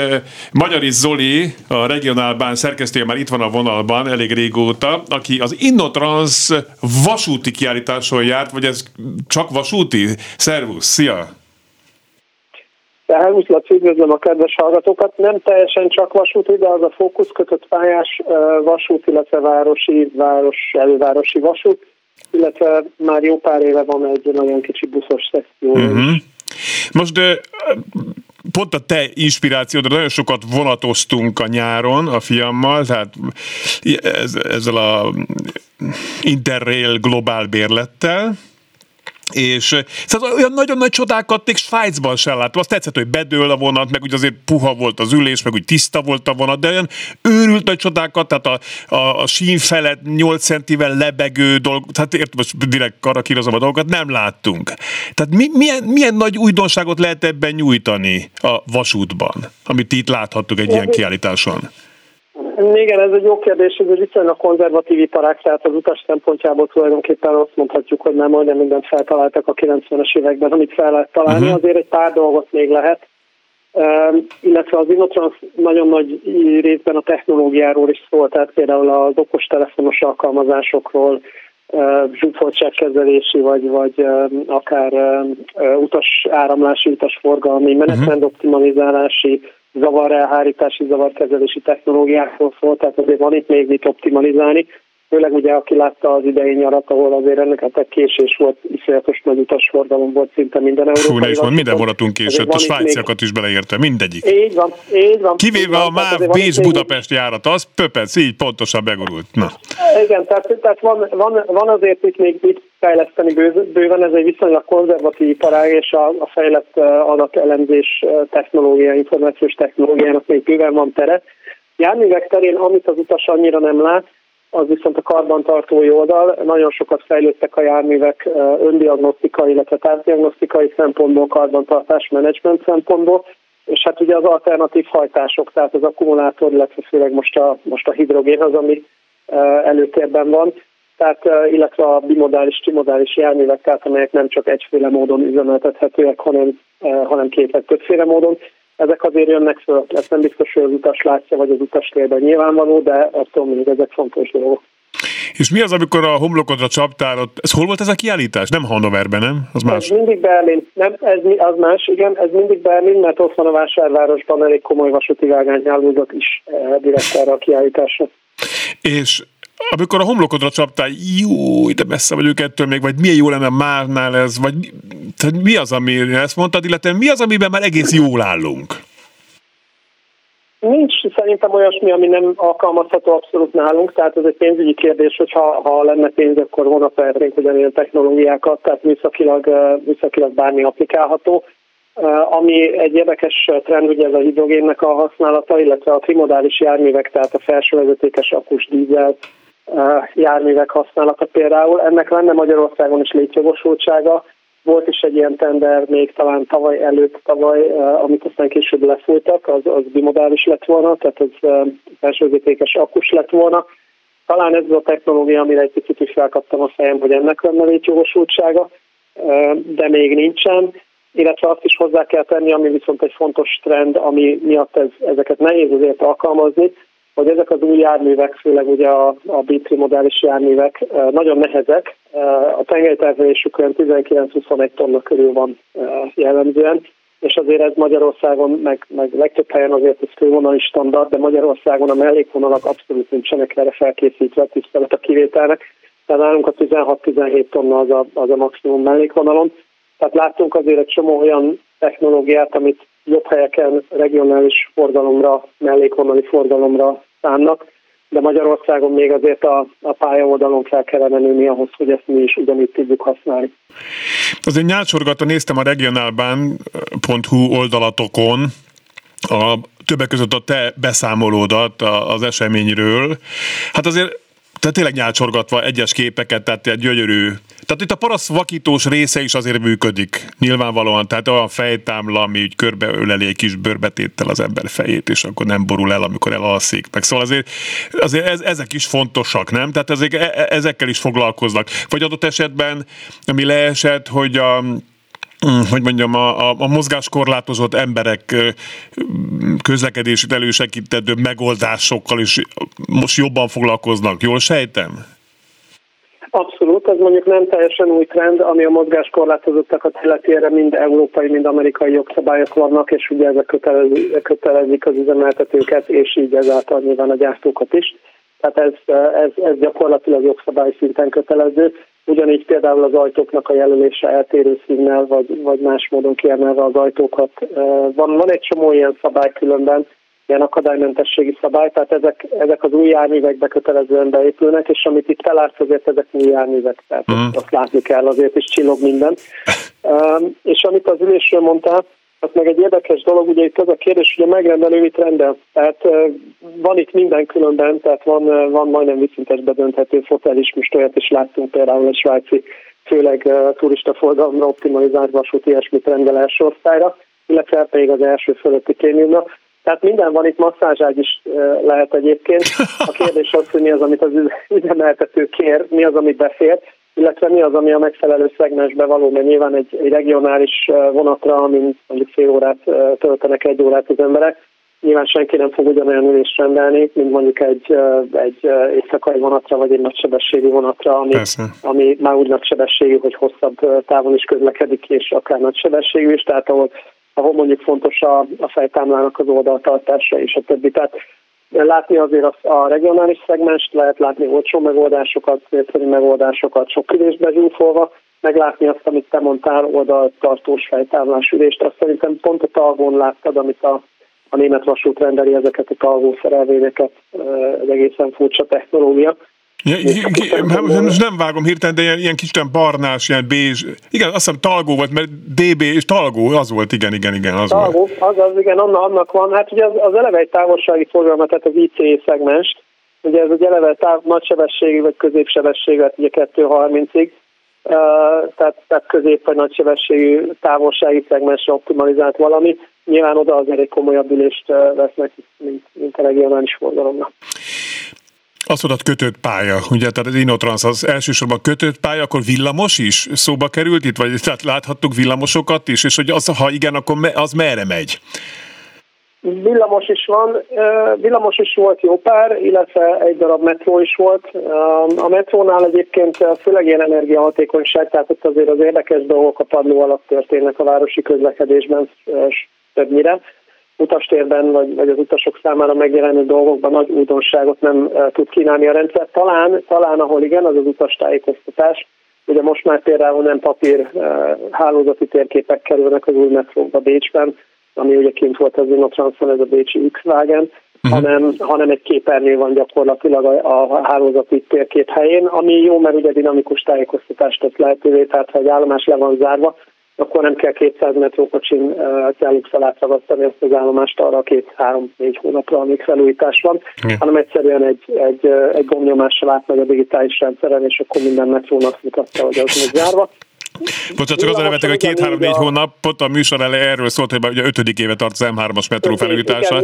Magyari Zoli, a Regionalband szerkesztője már itt van a vonalban elég régóta, aki az Inno Trans vasúti kiállításon járt, vagy ez csak vasúti? Szervusz, szia! Szervusz, Laci, üdvözlöm a kedves hallgatókat. Nem teljesen csak vasúti, de az a fókuszkötött pályás vasút, illetve városi, város, elővárosi vasút, illetve már jó pár éve van egy nagyon kicsi buszos szekció. Mm-hmm. Most de, pont a te inspirációdra nagyon sokat vonatoztunk a nyáron a fiammal, tehát ezzel a Interrail globál bérlettel, És szóval olyan nagyon nagy csodákat még Svájcban sem láttam. Azt tetszett, hogy bedől a vonat, meg úgy azért puha volt az ülés, meg úgy tiszta volt a vonat, de olyan őrült nagy csodákat, tehát a, a, a sín felett nyolc centivel lebegő dolg, tehát értem, most direkt karakírozom a dolgokat, nem láttunk. Tehát mi, milyen, milyen nagy újdonságot lehet ebben nyújtani a vasútban, amit itt láthattuk egy ilyen kiállításon? Igen, ez egy jó kérdés, ez viszonylag konzervatív iparág, tehát az utas szempontjából tulajdonképpen azt mondhatjuk, hogy már majdnem mindent feltaláltak a kilencvenes években, amit fel lehet találni, uh-huh. azért egy pár dolgot még lehet, uh, illetve az Inno Trans nagyon nagy részben a technológiáról is szól, tehát például az okostelefonos alkalmazásokról, uh, zsúfoltságkezelési, vagy, vagy uh, akár uh, utas áramlási, utasforgalmi, menetrend optimalizálási, zavarelhárítási, zavarkezelési technológiákról szól, tehát azért van itt még mit optimalizálni. Főleg ugye, aki látta az idei nyarat, ahol azért ennek a te késés volt, iszonyatos nagy utasforgalom volt szinte minden európai. Fú, ne is mond, minden vonatunk később, a svájciakat még... is beleérte, mindegyik. Így van, így van. Kivéve a MÁV Bécs-Budapest járat, az pöpec, így pontosan begurult. Na. Igen, tehát, tehát van, van, van azért itt még mit fejleszteni bőven, ez egy viszonylag konzervatív iparág, és a, a fejlett adatelemzés technológia, információs technológiának még bőven van tere. Járművek terén, amit az utas annyira nem lát, az viszont a karbantartói oldal, nagyon sokat fejlődtek a járművek öndiagnosztikai, illetve távdiagnosztikai szempontból, karbantartás, menedzsment szempontból, és hát ugye az alternatív hajtások, tehát az akkumulátor, illetve főleg most a, most a hidrogén az, ami előtérben van, tehát illetve a bimodális, trimodális járművek, tehát amelyek nem csak egyféle módon üzemeltethetőek, hanem, hanem két vagy többféle módon. Ezek azért jönnek föl, ez nem biztos, hogy az utas látja, vagy az utas térben nyilvánvaló, de attól mindig ezek fontos dolgok. És mi az, amikor a homlokodra csaptál, ott, ez hol volt ez a kiállítás? Nem Hannoverben, nem? Az más? Ez mindig Berlin. Nem, ez az más, igen, ez mindig Berlin, mert ott van a vásárvárosban elég komoly vasúti vágányhálózat is eh, direkt erre a kiállításra. És amikor a homlokodra csaptál, jó, de messze vagyok ettől még, vagy milyen jó lenne márnál ez, vagy mi az, amire ezt mondtad, illetve mi az, amiben már egész jól állunk? Nincs szerintem olyasmi, ami nem alkalmazható abszolút nálunk, tehát ez egy pénzügyi kérdés, hogy ha, ha lenne pénz, akkor volna felérnénk ugyanilyen technológiákat, tehát műszakilag, műszakilag bármi applikálható. Ami egy érdekes trend, ugye ez a hidrogénnek a használata, illetve a trimodális járművek, tehát a felsővezetékes akus dízel járművek használata például. Ennek lenne Magyarországon is létjogosultsága. Volt is egy ilyen tender még talán tavaly előtt, tavaly, amit aztán később lefújtak, az, az bimodális lett volna, tehát az felsővezetékes akus lett volna. Talán ez a technológia, amire egy picit is felkaptam a fejem, hogy ennek lenne létjogosultsága, de még nincsen. Illetve azt is hozzá kell tenni, ami viszont egy fontos trend, ami miatt ez, ezeket nehéz azért alkalmazni, hogy ezek az új járművek, főleg ugye a, a bitrimodális járművek nagyon nehezek. A tengelyterhelésükön tizenkilenc-huszonegy tonna körül van jellemzően, és azért ez Magyarországon, meg, meg legtöbb helyen azért ez fővonali standard, de Magyarországon a mellékvonalak abszolút nincsenek erre felkészítve, tisztelet a kivételnek. Tehát nálunk a tizenhat-tizenhét tonna az a, az a maximum mellékvonalon. Tehát láttunk azért egy csomó olyan technológiát, amit jobb helyeken regionális forgalomra, mellékvonali forgalomra szánnak, de Magyarországon még azért a, a pályaoldalon fel kellene nőni ahhoz, hogy ezt mi is ugyanígy tudjuk használni. Azért nyálcsorgatva néztem a regionalband pont hu oldalatokon, a, többek között a te beszámolódat az eseményről. Hát azért tehát tényleg nyálcsorgatva egyes képeket, tehát egy gyönyörű. Tehát itt a parasz vakítós része is azért működik, nyilvánvalóan. Tehát olyan fejtámla, ami így körbeöleli egy kis bőrbetéttel az ember fejét, és akkor nem borul el, amikor elalszik. Meg szóval azért, azért ez, ezek is fontosak, nem? Tehát ezek, e, ezekkel is foglalkoznak. Vagy adott esetben, ami leesett, hogy a... hogy mondjam, a, a, a mozgáskorlátozott emberek közlekedését elősegítő megoldásokkal is most jobban foglalkoznak. Jól sejtem? Abszolút, ez mondjuk nem teljesen új trend, ami a mozgáskorlátozottakat illeti, erre mind európai, mind amerikai jogszabályok vannak, és ugye ezek kötelez, kötelezik az üzemeltetőket, és így ezáltal nyilván a gyártókat is. Tehát ez, ez, ez gyakorlatilag jogszabály szinten kötelező. Ugyanígy például az ajtóknak a jelölése eltérő színnel, vagy, vagy más módon kiemelve az ajtókat. Van, van egy csomó ilyen szabály különben, ilyen akadálymentességi szabály, tehát ezek, ezek az új járművekbe kötelezően beépülnek, és amit itt elársz, azért ezek új járművek, tehát mm. azt látni kell, azért is csillog minden. Um, és amit az ülésről mondtál, az meg egy érdekes dolog, ugye itt az a kérdés, hogy a megrendelő mit rendel. Tehát van itt minden különben, tehát van, van majdnem viszintesbe dönthető fotel is, most olyat is láttunk például a svájci, főleg turista forgalomra optimalizált vasút, ilyesmit rendel első osztályra, illetve pedig az első fölötti kémiumra. Tehát minden van, itt masszázságy is lehet egyébként. A kérdés az, hogy mi az, amit az üzemeltető kér, mi az, amit beszél, illetve mi az, ami a megfelelő szegmensbe való, mert nyilván egy, egy regionális vonatra, amin mondjuk fél órát töltenek, egy órát az emberek, nyilván senki nem fog ugyanolyan ülést rendelni, mint mondjuk egy, egy éjszakai vonatra, vagy egy nagysebességű vonatra, ami, ami már úgy nagysebességű, hogy hosszabb távon is közlekedik, és akár nagysebességű is, tehát ahol, ahol mondjuk fontos a, a fejtámlának az oldaltartása és a többi. Tehát látni azért a, a regionális szegmest, lehet látni olcsó megoldásokat, népszerű megoldásokat, sok ülésbe zsúfolva, meglátni azt, amit te mondtál, oldaltartós fejtámlás ülést. Azt szerintem pont a Talgón láttad, amit a A német vasút rendeli ezeket a Talgó szerelvényeket, ez egészen furcsa technológia. Ja, nem, nem vágom hirtelen, de ilyen, ilyen kis barnás, ilyen bézs. Igen, azt hiszem Talgó volt, mert dé bé és Talgó, az volt, igen, igen, igen, az Talgó, volt. Talgó, az, az igen, annak van. Hát ugye az, az eleve egy távolsági forgalma, tehát az i cé szegmens, ugye ez egy eleve táv, nagysebességű vagy középsebességű, hát ugye kettő harmincig. Uh, tehát, tehát közép vagy nagysebességű távolsági szegmensre optimalizált valami. Nyilván oda azért egy komolyabb ülést vesznek, mint, mint a regionális forgalomnak. Azt mondod, kötött pálya, ugye? Tehát az Inno Trans az elsősorban kötött pálya, akkor villamos is szóba került itt? Vagy tehát láthattuk villamosokat is, és hogy az, ha igen, akkor me, az merre megy? Villamos is van, villamos is volt jó pár, illetve egy darab metró is volt. A metrónál egyébként főleg ilyen energiahatékonyság, tehát ott azért az érdekes dolgok a padló alatt történnek a városi közlekedésben többnyire. Utastérben vagy, vagy az utasok számára megjelenő dolgokban nagy újdonságot nem tud kínálni a rendszer. Talán, talán ahol igen, az az utastájékoztatás. Ugye most már például nem papír hálózati térképek kerülnek az új metróba Bécsben, ami ugye kint volt az Inno Transon, ez a bécsi X-vágen, uh-huh. hanem, hanem egy képernyő van gyakorlatilag a, a hálózati térkép helyén, ami jó, mert ugye dinamikus tájékoztatást tesz lehetővé, tehát ha egy állomás le van zárva, akkor nem kell kétszáz metrókocsin uh, kellukszalát ragasztani ezt az állomást arra a két-három-négy hónapra, amíg felújítás van, yeah. hanem egyszerűen egy, egy, egy gombnyomással átmegy a digitális rendszeren, és akkor minden metrónak mutatja, hogy az még zárva. Bocsánat, csak azon remettek, hogy két-három-négy hónapot a műsor elé erről szólt, hogy ugye ötödik éve tart az em hármas metró felújítása.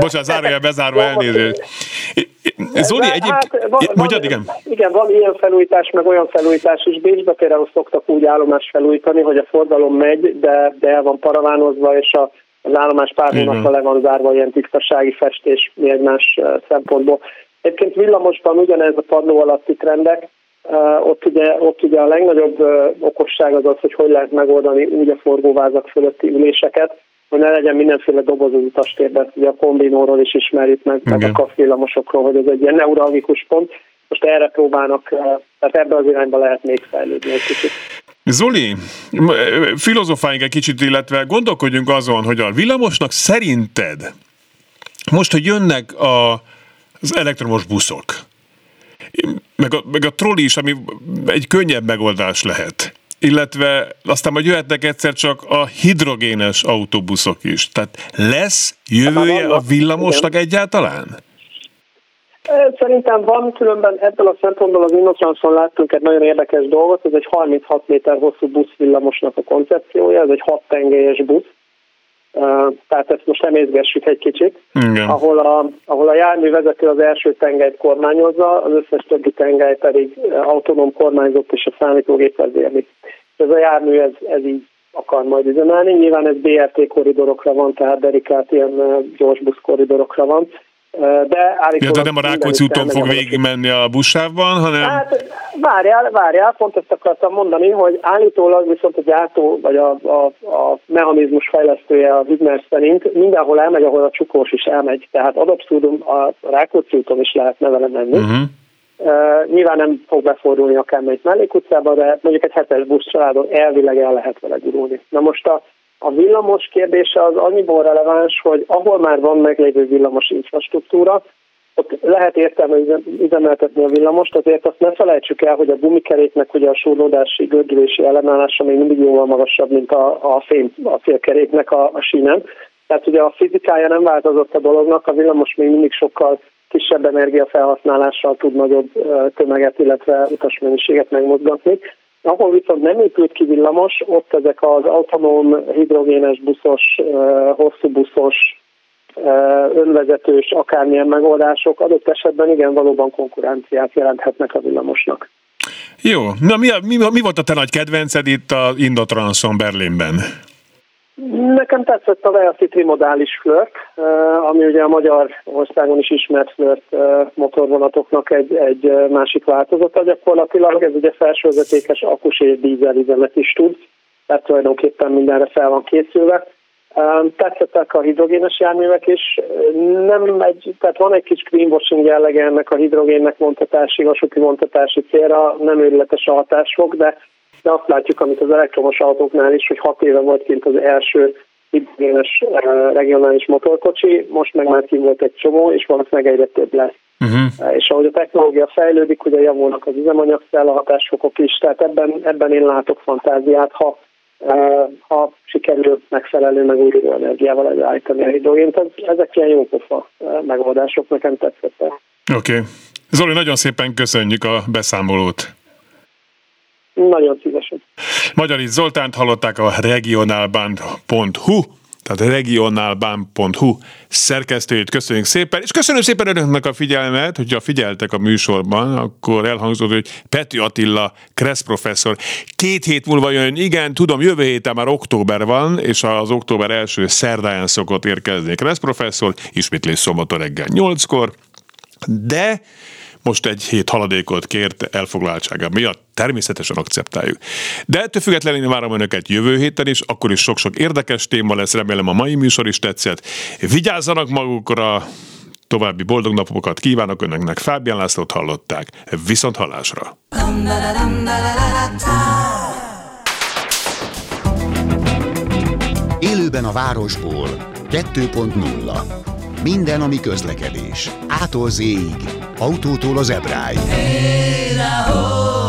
Bocsánat, zárójel bezárva, elnézést. Zoli, egyébként... Mondjad, igen? Igen, van ilyen felújítás, meg olyan felújítás is. Bécsbe például szoktak úgy állomást felújítani, hogy a forgalom megy, de, de el van paravánozva, és a, az állomás pár hónapra le van zárva, ilyen tisztasági festés egymás szempontból. Egyébként villamosban ugyanez a padló alatti trendek. Uh, ott, ugye, ott ugye a legnagyobb uh, okosság az az, hogy hogy lehet megoldani úgy a forgóvázak fölötti üléseket, hogy ne legyen mindenféle doboz az utastérben, ugye a kombinóról is ismerjük meg, meg a kafvillamosokról, hogy ez egy ilyen neuralgikus pont. Most erre próbálnak, uh, tehát ebbe az irányba lehet még fejlődni egy kicsit. Zoli, filozofáljunk egy kicsit, illetve gondolkodjunk azon, hogy a villamosnak szerinted most, hogy jönnek a, az elektromos buszok, Meg a, meg a troli is, ami egy könnyebb megoldás lehet. Illetve aztán majd jöhetnek egyszer csak a hidrogénes autóbuszok is. Tehát lesz jövője a villamosnak egyáltalán? Szerintem van, különben ebből a szempontból az Inno Transon láttunk egy nagyon érdekes dolgot, ez egy harminchat méter hosszú buszvillamosnak a koncepciója, ez egy hat tengelyes busz. Uh, tehát ezt most emészgessük egy kicsit, ahol a, ahol a járművezető az első tengelyt kormányozza, az összes többi tengely pedig autonóm kormányzott és a számítógép vezérli. Ez a jármű, ez, ez így akar majd üzemelni. Nyilván ez bé er té korridorokra van, tehát dedikált ilyen gyorsbusz korridorokra van. De, ja, de nem a Rákóczi úton fog végigmenni a buszsávban, hanem... Hát, várjál, várjál, pont ezt akartam mondani, hogy állítólag viszont a gyártó, vagy a, a, a mechanizmus fejlesztője a Widmer szerint mindenhol elmegy, ahol a csukós is elmegy. Tehát ad abszurdum, a Rákóczi úton is lehetne vele menni. Uh-huh. Uh, nyilván nem fog befordulni akármelyik mellékutcába, de mondjuk egy hetes buszcsaládon elvileg el lehet vele gurulni. Na most a A villamos kérdése az annyiból releváns, hogy ahol már van meglévő villamos infrastruktúra, ott lehet értelme üzemeltetni a villamost, azért azt ne felejtsük el, hogy a gumikeréknek ugye a súrlódási, gördülési ellenállása még mindig jóval magasabb, mint a, a, fény, a félkeréknek a, a sínen. Tehát ugye a fizikája nem változott a dolognak, a villamos még mindig sokkal kisebb energiafelhasználással tud nagyobb tömeget, illetve utasmennyiséget megmozgatni. Ahol viszont nem épült ki villamos, ott ezek az autonóm, hidrogénes, buszos, hosszú buszos, önvezetős, akármilyen megoldások adott esetben igen, valóban konkurenciát jelenthetnek a villamosnak. Jó, na mi, mi, mi volt a te nagy kedvenced itt az Inno Transon Berlinben? Nekem tetszett a Velci trimodális flört, ami ugye a Magyarországon is ismert flört motorvonatoknak egy, egy másik változata gyakorlatilag, ez ugye felsővezetékes akus és dízel üzemet is tud, tehát tulajdonképpen mindenre fel van készülve. Tetszettek a hidrogénes járművek is, nem egy, tehát van egy kis greenwashing jellege ennek a hidrogénnek vontatási, vasúti vontatási célra, nem őrületes a hatásfok, de, de azt látjuk, amit az elektromos autóknál is, hogy hat éve volt kint az első hidrogénes regionális motorkocsi, most meg már kint volt egy csomó, és valószínűleg egyre több lesz. Uh-huh. És ahogy a technológia fejlődik, ugye javulnak az üzemanyagszál, a hatásfokok is, tehát ebben, ebben én látok fantáziát, ha ha sikerül megfelelő megújuló energiával előállítani a hidrogént. Ezek ilyen jó pofa megoldások, nekem tetszettek. Oké. Okay. Zoli, nagyon szépen köszönjük a beszámolót. Nagyon szívesen. Magyarics Zoltánt hallották, a regionalband pont hu, tehát regionalband pont hu szerkesztőjét. Köszönjük szépen, és köszönöm szépen önöknek a figyelmet, hogyha figyeltek a műsorban, akkor elhangzott, hogy Pető Attila kreszprofesszor két hét múlva jön, igen, tudom, jövő héten már október van, és az október első szerdáján szokott érkezni kreszprofesszor, ismétlés szombaton reggel nyolckor, de most egy hét haladékot kért elfoglaltsága miatt, természetesen akceptáljuk. De ettől függetlenül várom önöket jövő héten is, akkor is sok-sok érdekes téma lesz, remélem a mai műsor is tetszett. Vigyázzanak magukra, további boldog napokat kívánok önöknek. Fábiálláslo-t hallották, viszont hallásra! Élőben a városból kettő pont nulla. Minden, ami közlekedés. Ától Z-ig. Autótól az ebráig. Hey,